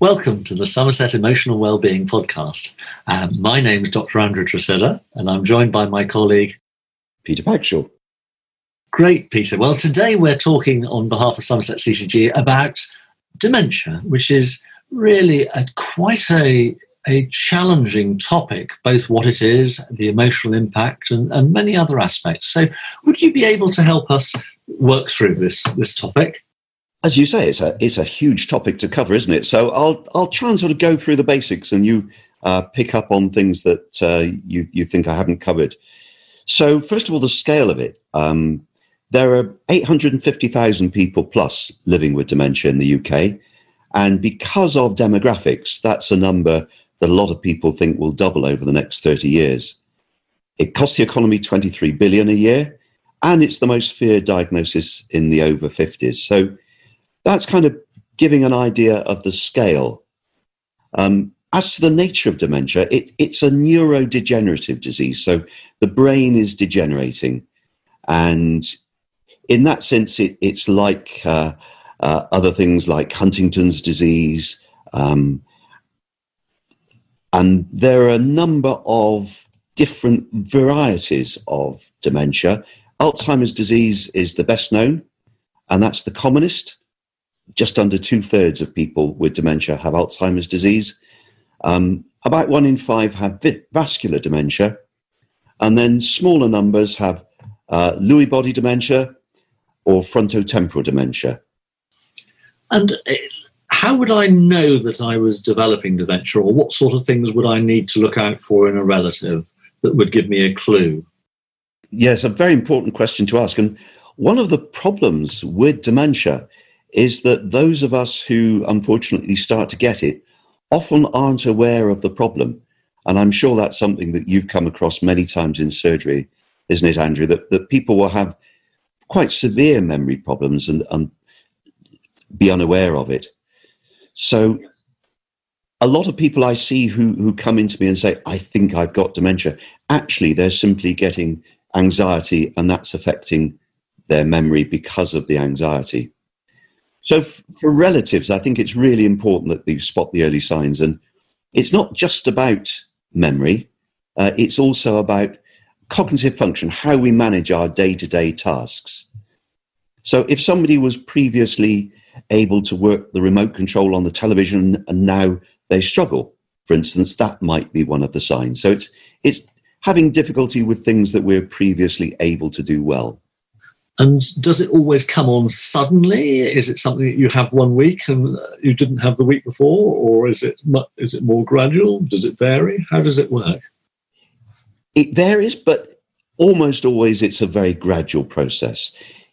Welcome to the Somerset Emotional Wellbeing podcast. My name is Dr. Andrew Tresidder, and I'm joined by my colleague, Peter Bagshaw. Great, Peter. Well, today we're talking on behalf of Somerset CCG about dementia, which is really quite a challenging topic, both what it is, the emotional impact, and many other aspects. So would you be able to help us work through this topic? As you say, it's a huge topic to cover, isn't it? So I'll try and sort of go through the basics, and you pick up on things that you think I haven't covered. So first of all, the scale of it. There are 850,000 people plus living with dementia in the UK. And because of demographics, that's a number that a lot of people think will double over the next 30 years. It costs the economy $23 billion a year, and it's the most feared diagnosis in the over 50s. So that's kind of giving an idea of the scale. As to the nature of dementia, it's a neurodegenerative disease. So the brain is degenerating. And in that sense, it's like other things like Huntington's disease. And there are a number of different varieties of dementia. Alzheimer's disease is the best known, and that's the commonest. Just under 2/3 of people with dementia have Alzheimer's disease. About 1 in 5 have vascular dementia. And then smaller numbers have Lewy body dementia or frontotemporal dementia. And how would I know that I was developing dementia, or what sort of things would I need to look out for in a relative that would give me a clue? Yes, a very important question to ask. And one of the problems with dementia is that those of us who unfortunately start to get it often aren't aware of the problem. And I'm sure that's something that you've come across many times in surgery, isn't it, Andrew? That people will have quite severe memory problems and be unaware of it. So a lot of people I see who come into me and say, I think I've got dementia. Actually, they're simply getting anxiety, and that's affecting their memory because of the anxiety. So for relatives, I think it's really important that you spot the early signs. And it's not just about memory. It's also about cognitive function, how we manage our day-to-day tasks. So if somebody was previously able to work the remote control on the television and now they struggle, for instance, that might be one of the signs. So it's having difficulty with things that we're previously able to do well. And does it always come on suddenly? Is it something that you have 1 week and you didn't have the week before? Or is it more gradual? Does it vary? How does it work? It varies, but almost always it's a very gradual process.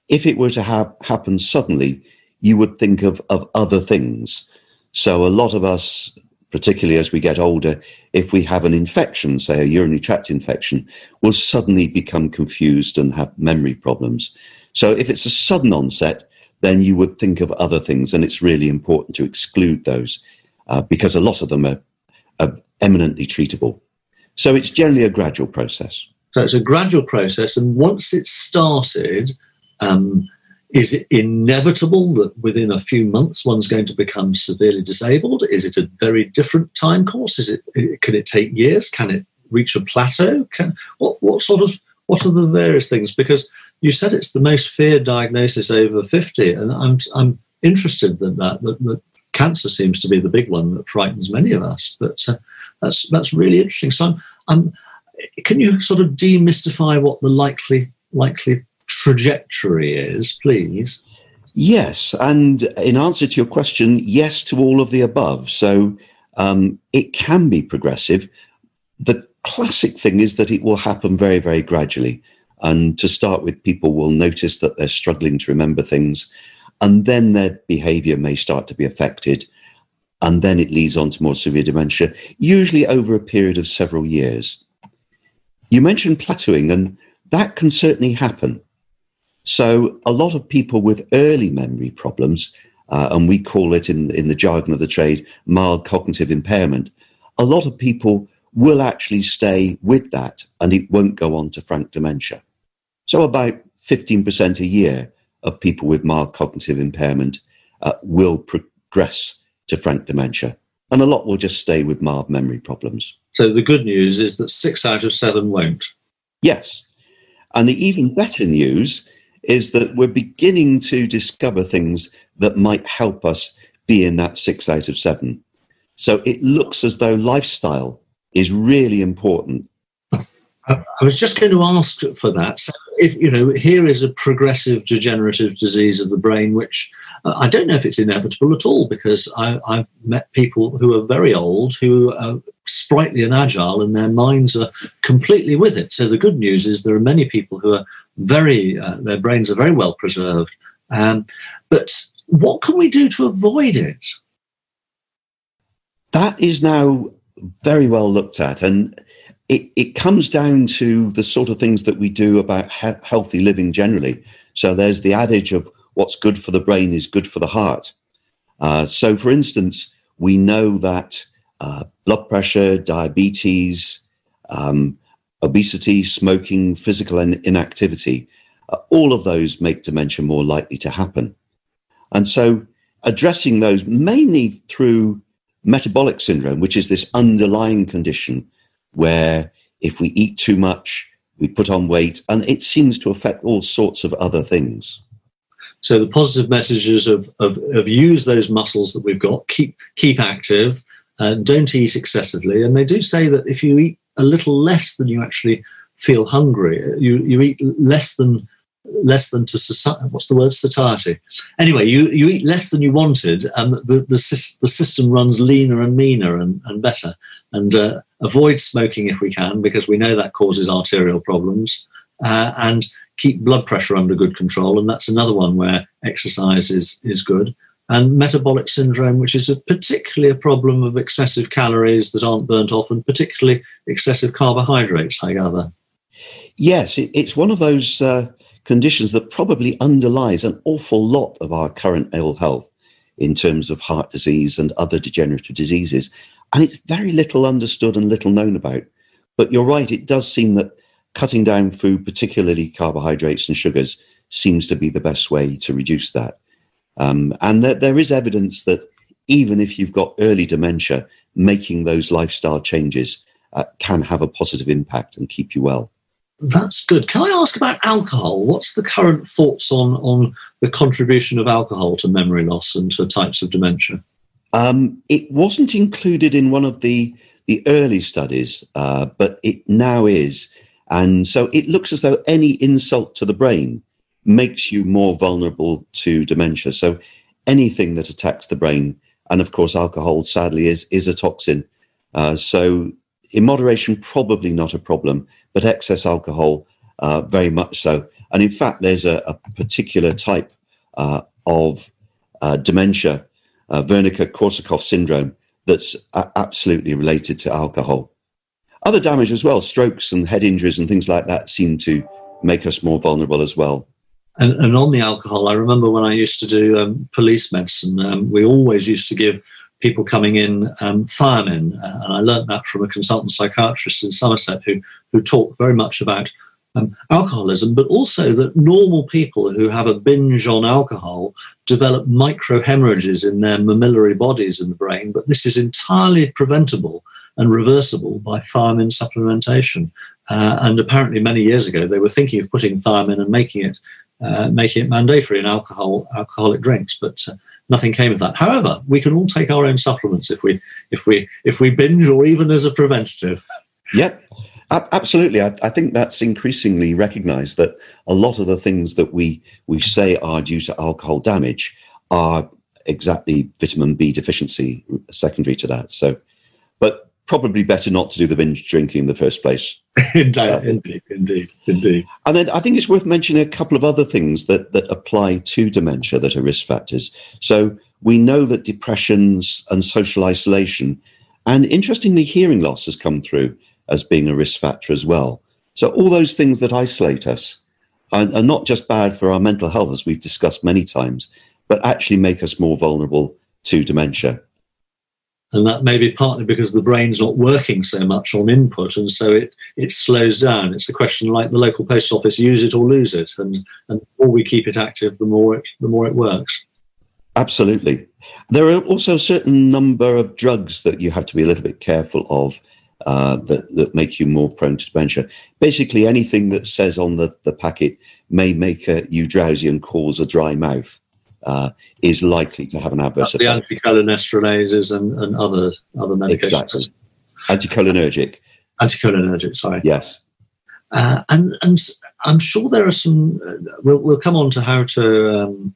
If it were to happen suddenly, you would think of other things. So a lot of us, particularly as we get older, if we have an infection, say a urinary tract infection, will suddenly become confused and have memory problems. So if it's a sudden onset, then you would think of other things, and it's really important to exclude those because a lot of them are eminently treatable. So it's generally a gradual process. So it's a gradual process, and once it's started, is it inevitable that within a few months one's going to become severely disabled? Is it a very different time course? Can it take years? Can it reach a plateau? What are the various things? Because you said it's the most feared diagnosis over 50, and I'm interested in that cancer seems to be the big one that frightens many of us. But that's really interesting. So can you sort of demystify what the likely trajectory is, please? Yes, and in answer to your question, yes to all of the above. So it can be progressive. The classic thing is that it will happen very, very gradually. And to start with, people will notice that they're struggling to remember things, and then their behavior may start to be affected, and then it leads on to more severe dementia, usually over a period of several years. You mentioned plateauing, and that can certainly happen. So a lot of people with early memory problems, and we call it in the jargon of the trade, mild cognitive impairment, a lot of people will actually stay with that and it won't go on to frank dementia. So about 15% a year of people with mild cognitive impairment will progress to frank dementia. And a lot will just stay with mild memory problems. So the good news is that 6 out of 7 won't. Yes. And the even better news is that we're beginning to discover things that might help us be in that 6 out of 7. So it looks as though lifestyle is really important. I was just going to ask for that. So if, you know, here is a progressive degenerative disease of the brain, which I don't know if it's inevitable at all, because I've met people who are very old, who are sprightly and agile, and their minds are completely with it. So the good news is there are many people who are very, their brains are very well preserved. But what can we do to avoid it? That is now very well looked at, and it comes down to the sort of things that we do about healthy living generally. So there's the adage of what's good for the brain is good for the heart. So, for instance, we know that blood pressure, diabetes, obesity, smoking, physical inactivity, all of those make dementia more likely to happen. And so addressing those mainly through metabolic syndrome, which is this underlying condition where if we eat too much, we put on weight, and it seems to affect all sorts of other things. So the positive messages of use those muscles that we've got, keep active, don't eat excessively. And they do say that if you eat a little less than you actually feel hungry, you eat less than to society, what's the word, satiety. Anyway, you eat less than you wanted, and the system runs leaner and meaner and better. And avoid smoking if we can, because we know that causes arterial problems. And keep blood pressure under good control, and that's another one where exercise is good. And metabolic syndrome, which is particularly a problem of excessive calories that aren't burnt off, and particularly excessive carbohydrates, I gather. Yes, it's one of those conditions that probably underlies an awful lot of our current ill health in terms of heart disease and other degenerative diseases. And it's very little understood and little known about. But you're right, it does seem that cutting down food, particularly carbohydrates and sugars, seems to be the best way to reduce that. And there is evidence that even if you've got early dementia, making those lifestyle changes can have a positive impact and keep you well. That's good. Can I ask about alcohol? What's the current thoughts on the contribution of alcohol to memory loss and to types of dementia? It wasn't included in one of the early studies, but it now is. And so it looks as though any insult to the brain makes you more vulnerable to dementia. So anything that attacks the brain, and of course alcohol sadly is a toxin. So in moderation, probably not a problem, but excess alcohol, very much so. And in fact, there's a particular type of dementia, Wernicke-Korsakoff syndrome, that's absolutely related to alcohol. Other damage as well, strokes and head injuries and things like that seem to make us more vulnerable as well. And on the alcohol, I remember when I used to do police medicine, we always used to give people coming in thiamine, and I learnt that from a consultant psychiatrist in Somerset who talked very much about alcoholism, but also that normal people who have a binge on alcohol develop microhemorrhages in their mammillary bodies in the brain, but this is entirely preventable and reversible by thiamine supplementation. And apparently many years ago, they were thinking of putting thiamine and making it mandatory in alcoholic drinks, but nothing came of that. However, we can all take our own supplements if we binge, or even as a preventative. Yep. Absolutely. I think that's increasingly recognised, that a lot of the things that we say are due to alcohol damage are exactly vitamin B deficiency secondary to that. So, but probably better not to do the binge drinking in the first place. Indeed. And then I think it's worth mentioning a couple of other things that apply to dementia that are risk factors. So we know that depressions and social isolation, and interestingly, hearing loss has come through as being a risk factor as well. So all those things that isolate us are not just bad for our mental health, as we've discussed many times, but actually make us more vulnerable to dementia. And that may be partly because the brain's not working so much on input, and so it slows down. It's a question like the local post office: use it or lose it. And the more we keep it active, the more it works. Absolutely. There are also a certain number of drugs that you have to be a little bit careful of that make you more prone to dementia. Basically, anything that says on the packet may make you drowsy and cause a dry mouth is likely to have an adverse effect. The anticholinergics and other medications. Exactly. Anticholinergic, sorry. Yes. And I'm sure there are some... We'll come on to how to...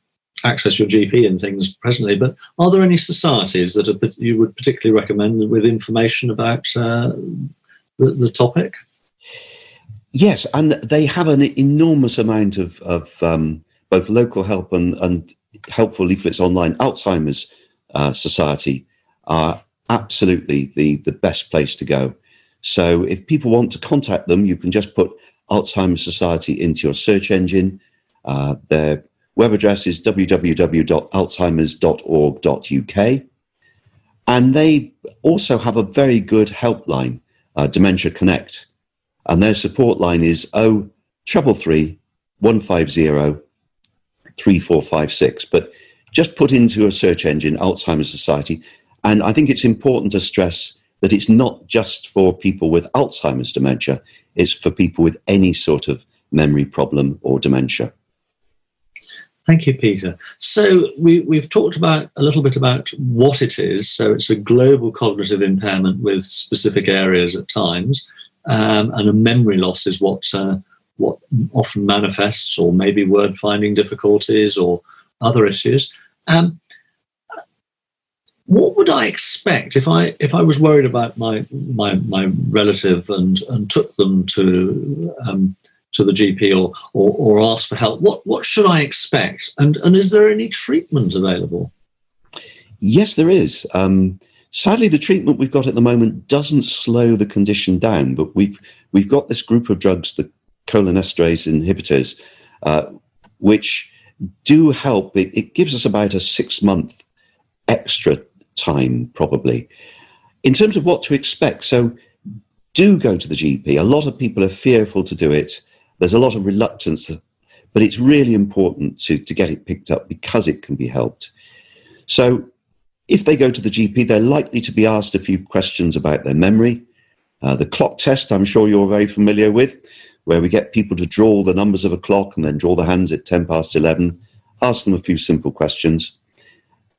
access your GP and things presently, but are there any societies that you would particularly recommend with information about the topic? Yes, and they have an enormous amount of both local help and helpful leaflets online. Alzheimer's Society are absolutely the best place to go. So if people want to contact them, you can just put Alzheimer's Society into your search engine. They're web address is www.alzheimers.org.uk, and they also have a very good helpline, Dementia Connect, and their support line is 0333 150 3456. But just put into a search engine Alzheimer's Society, and I think it's important to stress that it's not just for people with Alzheimer's dementia, it's for people with any sort of memory problem or dementia. Thank you, Peter. So we've talked about a little bit about what it is. So it's a global cognitive impairment with specific areas at times, and a memory loss is what often manifests, or maybe word finding difficulties or other issues. What would I expect if I was worried about my relative and took them to the GP or ask for help? What should I expect? And is there any treatment available? Yes, there is. Sadly, the treatment we've got at the moment doesn't slow the condition down, but we've got this group of drugs, the cholinesterase inhibitors, which do help. It gives us about a 6-month extra time, probably. In terms of what to expect, so do go to the GP. A lot of people are fearful to do it. There's a lot of reluctance, but it's really important to get it picked up because it can be helped. So if they go to the GP, they're likely to be asked a few questions about their memory. The clock test, I'm sure you're very familiar with, where we get people to draw the numbers of a clock and then draw the hands at 10 past 11, ask them a few simple questions.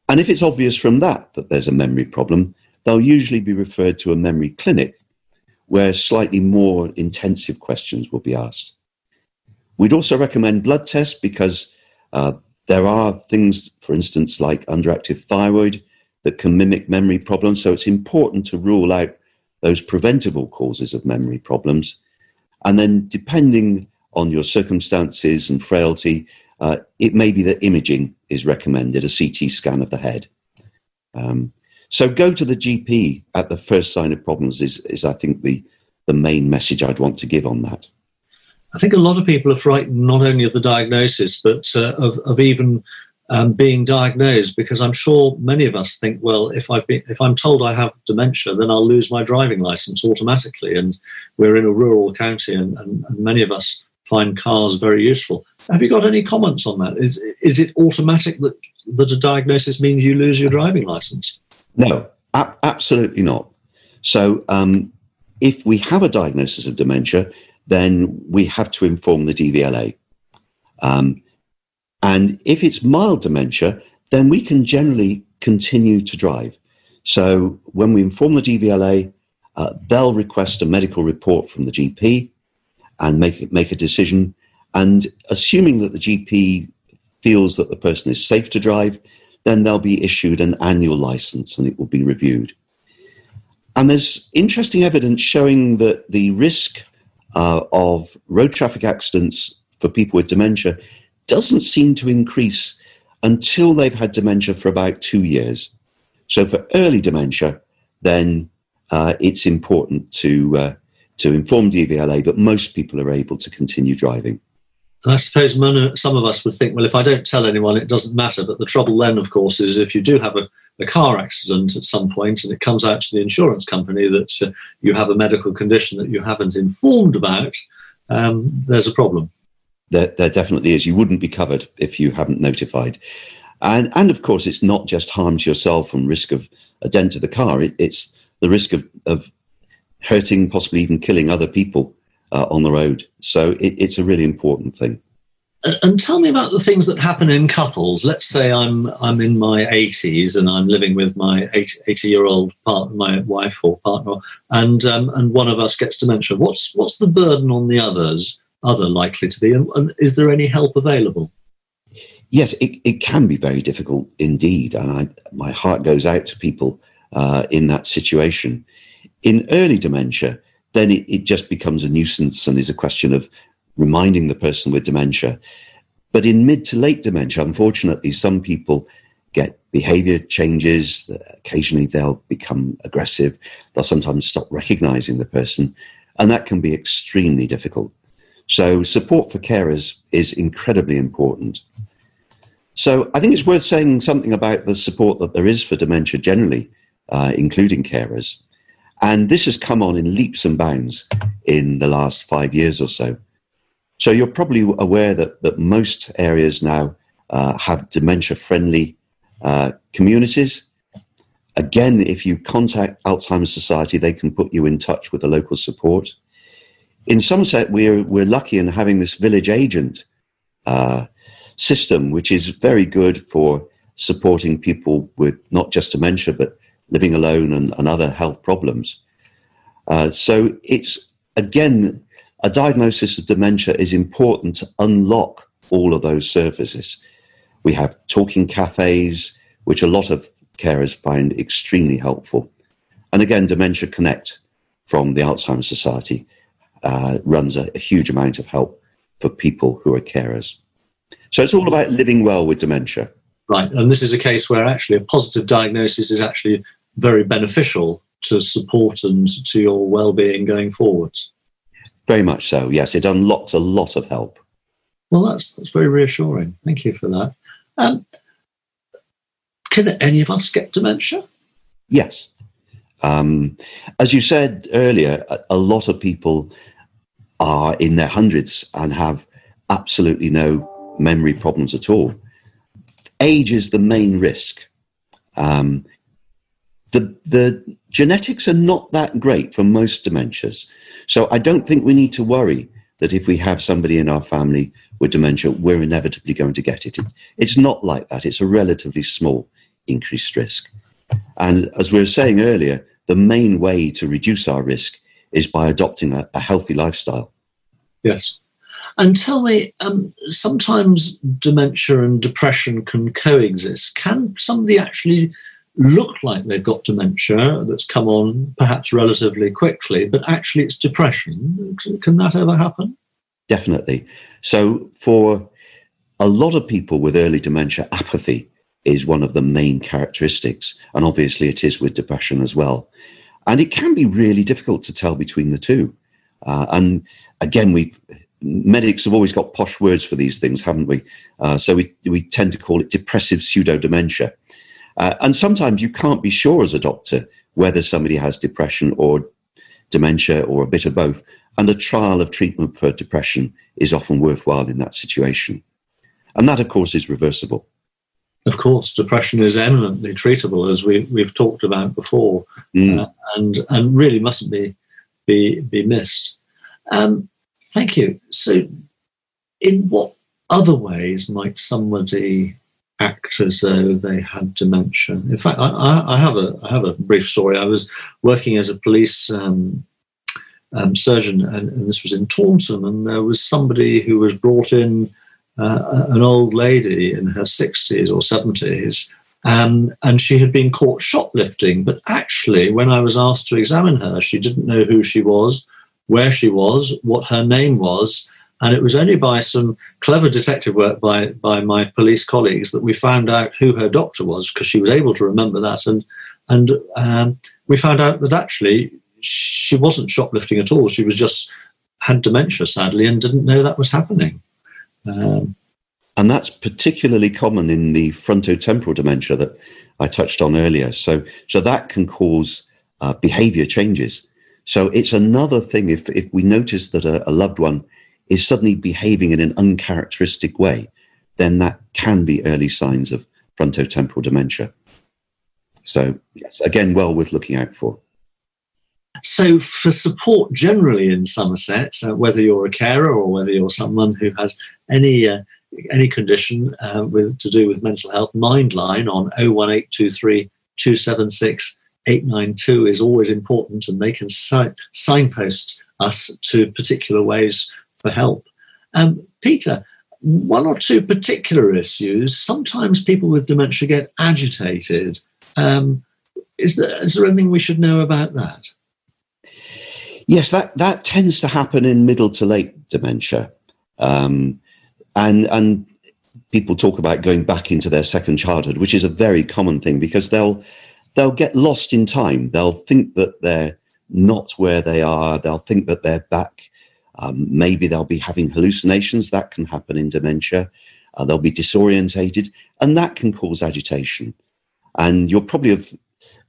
And if it's obvious from that there's a memory problem, they'll usually be referred to a memory clinic where slightly more intensive questions will be asked. We'd also recommend blood tests because there are things, for instance, like underactive thyroid that can mimic memory problems. So it's important to rule out those preventable causes of memory problems. And then depending on your circumstances and frailty, it may be that imaging is recommended, a CT scan of the head. So go to the GP at the first sign of problems is I think, the main message I'd want to give on that. I think a lot of people are frightened not only of the diagnosis, but of even being diagnosed, because I'm sure many of us think, well, if I'm told I have dementia, then I'll lose my driving licence automatically. And we're in a rural county, and many of us find cars very useful. Have you got any comments on that? Is it automatic that a diagnosis means you lose your driving licence? No, absolutely not. So if we have a diagnosis of dementia, then we have to inform the DVLA. And if it's mild dementia, then we can generally continue to drive. So when we inform the DVLA, they'll request a medical report from the GP and make a decision. And assuming that the GP feels that the person is safe to drive, then they'll be issued an annual license and it will be reviewed. And there's interesting evidence showing that the risk of road traffic accidents for people with dementia doesn't seem to increase until they've had dementia for about 2 years. So for early dementia, then it's important to inform DVLA, but most people are able to continue driving. And I suppose some of us would think, well, if I don't tell anyone, it doesn't matter. But the trouble then, of course, is if you do have a car accident at some point and it comes out to the insurance company that you have a medical condition that you haven't informed about, there's a problem. There definitely is. You wouldn't be covered if you haven't notified. And of course, it's not just harm to yourself and risk of a dent to the car. It's the risk of hurting, possibly even killing other people on the road. So it's a really important thing. And tell me about the things that happen in couples. Let's say I'm in my 80s and I'm living with my 80-year-old partner, my wife or partner, and one of us gets dementia. What's the burden on the other likely to be, and is there any help available? Yes, it can be very difficult indeed, and my heart goes out to people in that situation. In early dementia, then it just becomes a nuisance and is a question of reminding the person with dementia. But in mid to late dementia, unfortunately, some people get behavior changes. Occasionally, they'll become aggressive. They'll sometimes stop recognizing the person, and that can be extremely difficult. So support for carers is incredibly important. So I think it's worth saying something about the support that there is for dementia generally, including carers. And this has come on in leaps and bounds in the last 5 years or so. So you're probably aware that most areas now have dementia-friendly communities. Again, if you contact Alzheimer's Society, they can put you in touch with a local support. In Somerset, we're lucky in having this village agent system, which is very good for supporting people with not just dementia, but living alone and other health problems. So it's, again, a diagnosis of dementia is important to unlock all of those services. We have talking cafes, which a lot of carers find extremely helpful. And again, Dementia Connect from the Alzheimer's Society runs a huge amount of help for people who are carers. So it's all about living well with dementia. Right, and this is a case where actually a positive diagnosis is actually very beneficial to support and to your well-being going forwards. Very much so, yes. It unlocks a lot of help. Well, that's very reassuring. Thank you for that. Can any of us get dementia? Yes. As you said earlier, a lot of people are in their hundreds and have absolutely no memory problems at all. Age is the main risk. The genetics are not that great for most dementias. So I don't think we need to worry that if we have somebody in our family with dementia, we're inevitably going to get it. It's not like that. It's a relatively small increased risk. And as we were saying earlier, the main way to reduce our risk is by adopting a healthy lifestyle. Yes. And tell me, sometimes dementia and depression can coexist. Can somebody actually look like they've got dementia that's come on perhaps relatively quickly, but actually it's depression? Can that ever happen? Definitely. So for a lot of people with early dementia, apathy is one of the main characteristics, and obviously it is with depression as well. And it can be really difficult to tell between the two. And again, medics have always got posh words for these things, haven't we? So we tend to call it depressive pseudo-dementia. And sometimes you can't be sure as a doctor whether somebody has depression or dementia or a bit of both. And a trial of treatment for depression is often worthwhile in that situation. And that, of course, is reversible. Of course, depression is eminently treatable, as we've talked about before, and really mustn't be missed. Thank you. So in what other ways might somebody act as though they had dementia? In fact, I have a brief story. I was working as a police surgeon, and this was in Taunton, and there was somebody who was brought in, an old lady in her 60s or 70s, and she had been caught shoplifting. But actually, when I was asked to examine her, she didn't know who she was, where she was, what her name was, and it was only by some clever detective work by my police colleagues that we found out who her doctor was, because she was able to remember that. And we found out that actually she wasn't shoplifting at all. She was just had dementia, sadly, and didn't know that was happening. And that's particularly common in the frontotemporal dementia that I touched on earlier. So that can cause behavior changes. So it's another thing if we notice that a loved one is suddenly behaving in an uncharacteristic way, then that can be early signs of frontotemporal dementia. So, yes, again, well worth looking out for. So for support generally in Somerset, whether you're a carer or whether you're someone who has any condition to do with mental health, Mindline on 01823 276 892 is always important, and they can signpost us to particular ways for help. Peter, one or two particular issues. Sometimes people with dementia get agitated. Is there anything we should know about that? Yes, that tends to happen in middle to late dementia. And people talk about going back into their second childhood, which is a very common thing, because they'll get lost in time. They'll think that they're not where they are. They'll think that they're back. Maybe they'll be having hallucinations. That can happen in dementia. They'll be disorientated, and that can cause agitation. And you're probably,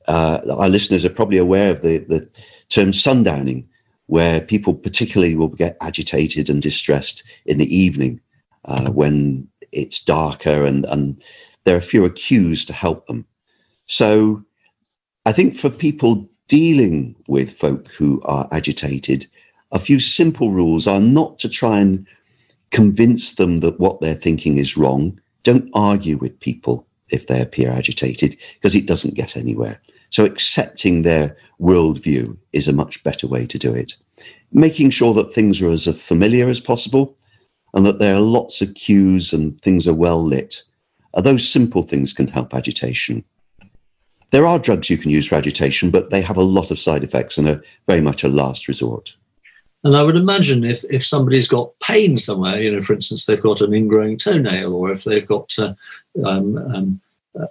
our listeners are probably aware of the term sundowning, where people particularly will get agitated and distressed in the evening when it's darker and there are fewer cues to help them. So I think for people dealing with folk who are agitated, a few simple rules are not to try and convince them that what they're thinking is wrong. Don't argue with people if they appear agitated, because it doesn't get anywhere. So accepting their worldview is a much better way to do it. Making sure that things are as familiar as possible and that there are lots of cues and things are well lit. Those simple things can help agitation. There are drugs you can use for agitation, but they have a lot of side effects and are very much a last resort. And I would imagine if somebody's got pain somewhere, you know, for instance, they've got an ingrowing toenail, or if they've got an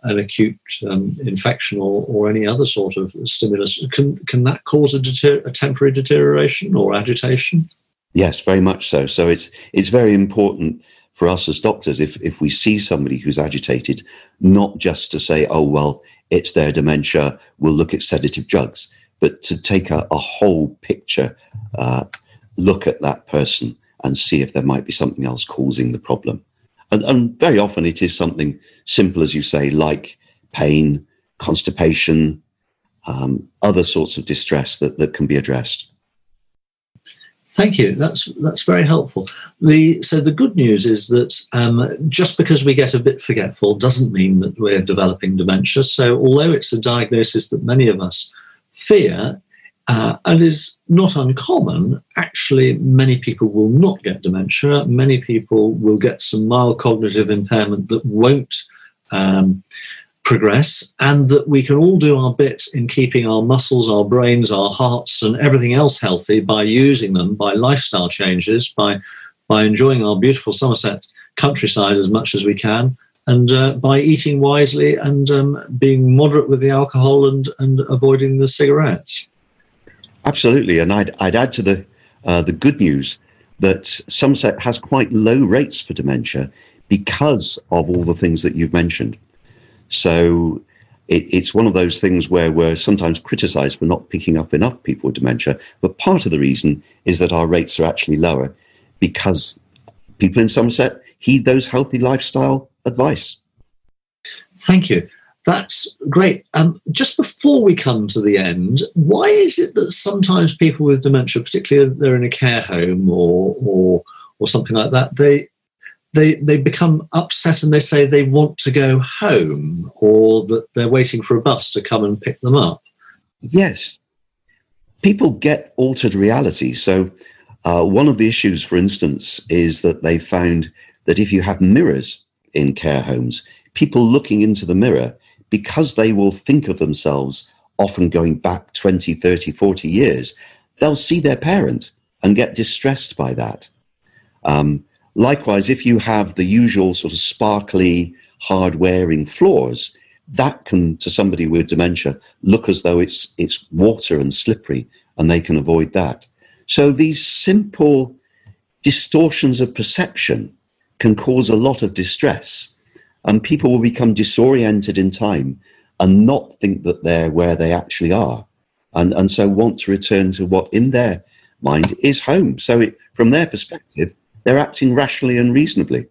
acute infection or any other sort of stimulus, can that cause a temporary deterioration or agitation? Yes, very much so. So it's very important for us as doctors, if we see somebody who's agitated, not just to say, oh, well, it's their dementia, we'll look at sedative drugs, but to take a whole picture, look at that person and see if there might be something else causing the problem. And very often it is something simple, as you say, like pain, constipation, other sorts of distress that can be addressed. Thank you. That's very helpful. So the good news is that just because we get a bit forgetful doesn't mean that we're developing dementia. So although it's a diagnosis that many of us fear, and is not uncommon, actually many people will not get dementia. Many people will get some mild cognitive impairment that won't progress, and that we can all do our bit in keeping our muscles, our brains, our hearts and everything else healthy by using them, by lifestyle changes, by enjoying our beautiful Somerset countryside as much as we can, and by eating wisely and being moderate with the alcohol and avoiding the cigarettes. Absolutely, and I'd add to the good news that Somerset has quite low rates for dementia because of all the things that you've mentioned. So it's one of those things where we're sometimes criticised for not picking up enough people with dementia, but part of the reason is that our rates are actually lower because people in Somerset heed those healthy lifestyle advice. Thank you. That's great. Just before we come to the end, why is it that sometimes people with dementia, particularly if they're in a care home or something like that, they become upset and they say they want to go home, or that they're waiting for a bus to come and pick them up? Yes. People get altered reality. So one of the issues, for instance, is that they found that if you have mirrors in care homes, people looking into the mirror, because they will think of themselves often going back 20, 30, 40 years, they'll see their parent and get distressed by that. Likewise, if you have the usual sort of sparkly, hard-wearing floors, that can, to somebody with dementia, look as though it's water and slippery, and they can avoid that. So these simple distortions of perception can cause a lot of distress. And people will become disoriented in time and not think that they're where they actually are. And so want to return to what in their mind is home. So from their perspective, they're acting rationally and reasonably.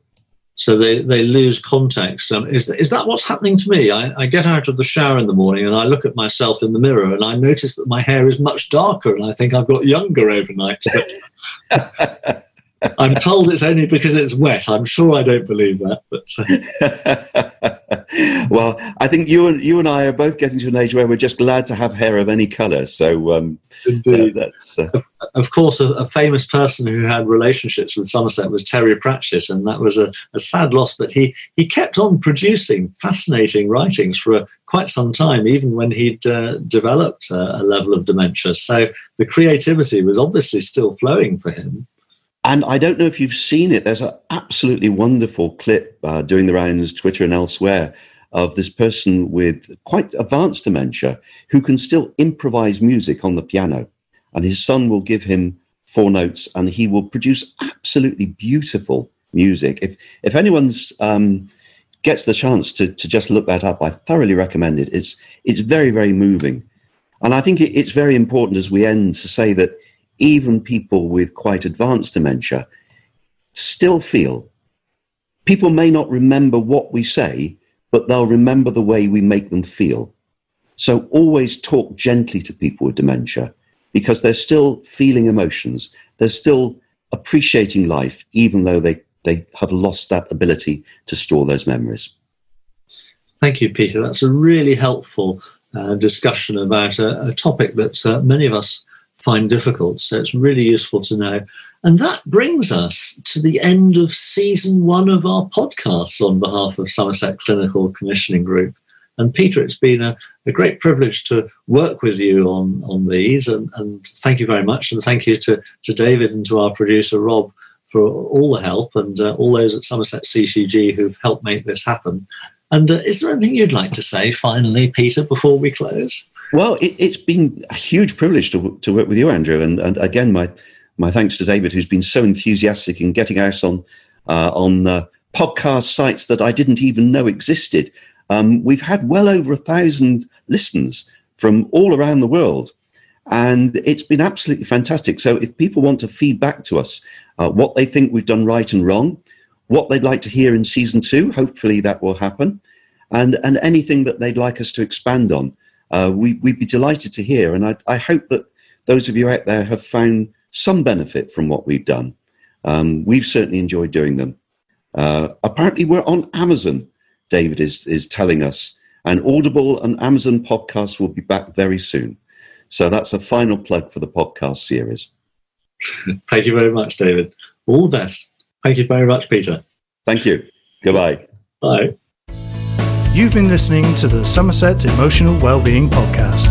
So they lose context. Is that what's happening to me? I get out of the shower in the morning and I look at myself in the mirror and I notice that my hair is much darker and I think I've got younger overnight. But I'm told it's only because it's wet. I'm sure I don't believe that. But Well, I think you and I are both getting to an age where we're just glad to have hair of any colour. So that's... Of course, a famous person who had relationships with Somerset was Terry Pratchett, and that was a sad loss, but he kept on producing fascinating writings for quite some time, even when he'd developed a level of dementia. So the creativity was obviously still flowing for him. And I don't know if you've seen it, there's an absolutely wonderful clip doing the rounds, Twitter and elsewhere, of this person with quite advanced dementia who can still improvise music on the piano. And his son will give him four notes and he will produce absolutely beautiful music. If anyone's gets the chance to just look that up, I thoroughly recommend it. It's very, very moving. And I think it's very important as we end to say that even people with quite advanced dementia still feel. People may not remember what we say, but they'll remember the way we make them feel. So always talk gently to people with dementia, because they're still feeling emotions. They're still appreciating life, even though they have lost that ability to store those memories. Thank you, Peter. That's a really helpful discussion about a topic that many of us find difficult. So it's really useful to know. And that brings us to the end of season one of our podcasts on behalf of Somerset Clinical Commissioning Group. And Peter, it's been a great privilege to work with you on these, and thank you very much. And thank you to David and to our producer, Rob, for all the help, and all those at Somerset CCG who've helped make this happen. And is there anything you'd like to say finally, Peter, before we close? Well, it's been a huge privilege to work with you, Andrew. And again, my thanks to David, who's been so enthusiastic in getting us on podcast sites that I didn't even know existed. We've had well over 1,000 listens from all around the world, and it's been absolutely fantastic. So if people want to feed back to us what they think we've done right and wrong, what they'd like to hear in season two, hopefully that will happen, and anything that they'd like us to expand on, we'd be delighted to hear. And I hope that those of you out there have found some benefit from what we've done. We've certainly enjoyed doing them. Apparently we're on Amazon, David is telling us, and Audible and Amazon Podcasts will be back very soon. So that's a final plug for the podcast series. Thank you very much, David. All the best. Thank you very much, Peter. Thank you. Goodbye. Bye. You've been listening to the Somerset Emotional Wellbeing Podcast,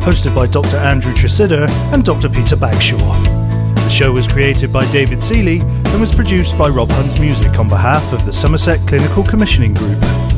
hosted by Dr. Andrew Tresidder and Dr. Peter Bagshaw. The show was created by David Seeley and was produced by Rob Hunts Music on behalf of the Somerset Clinical Commissioning Group.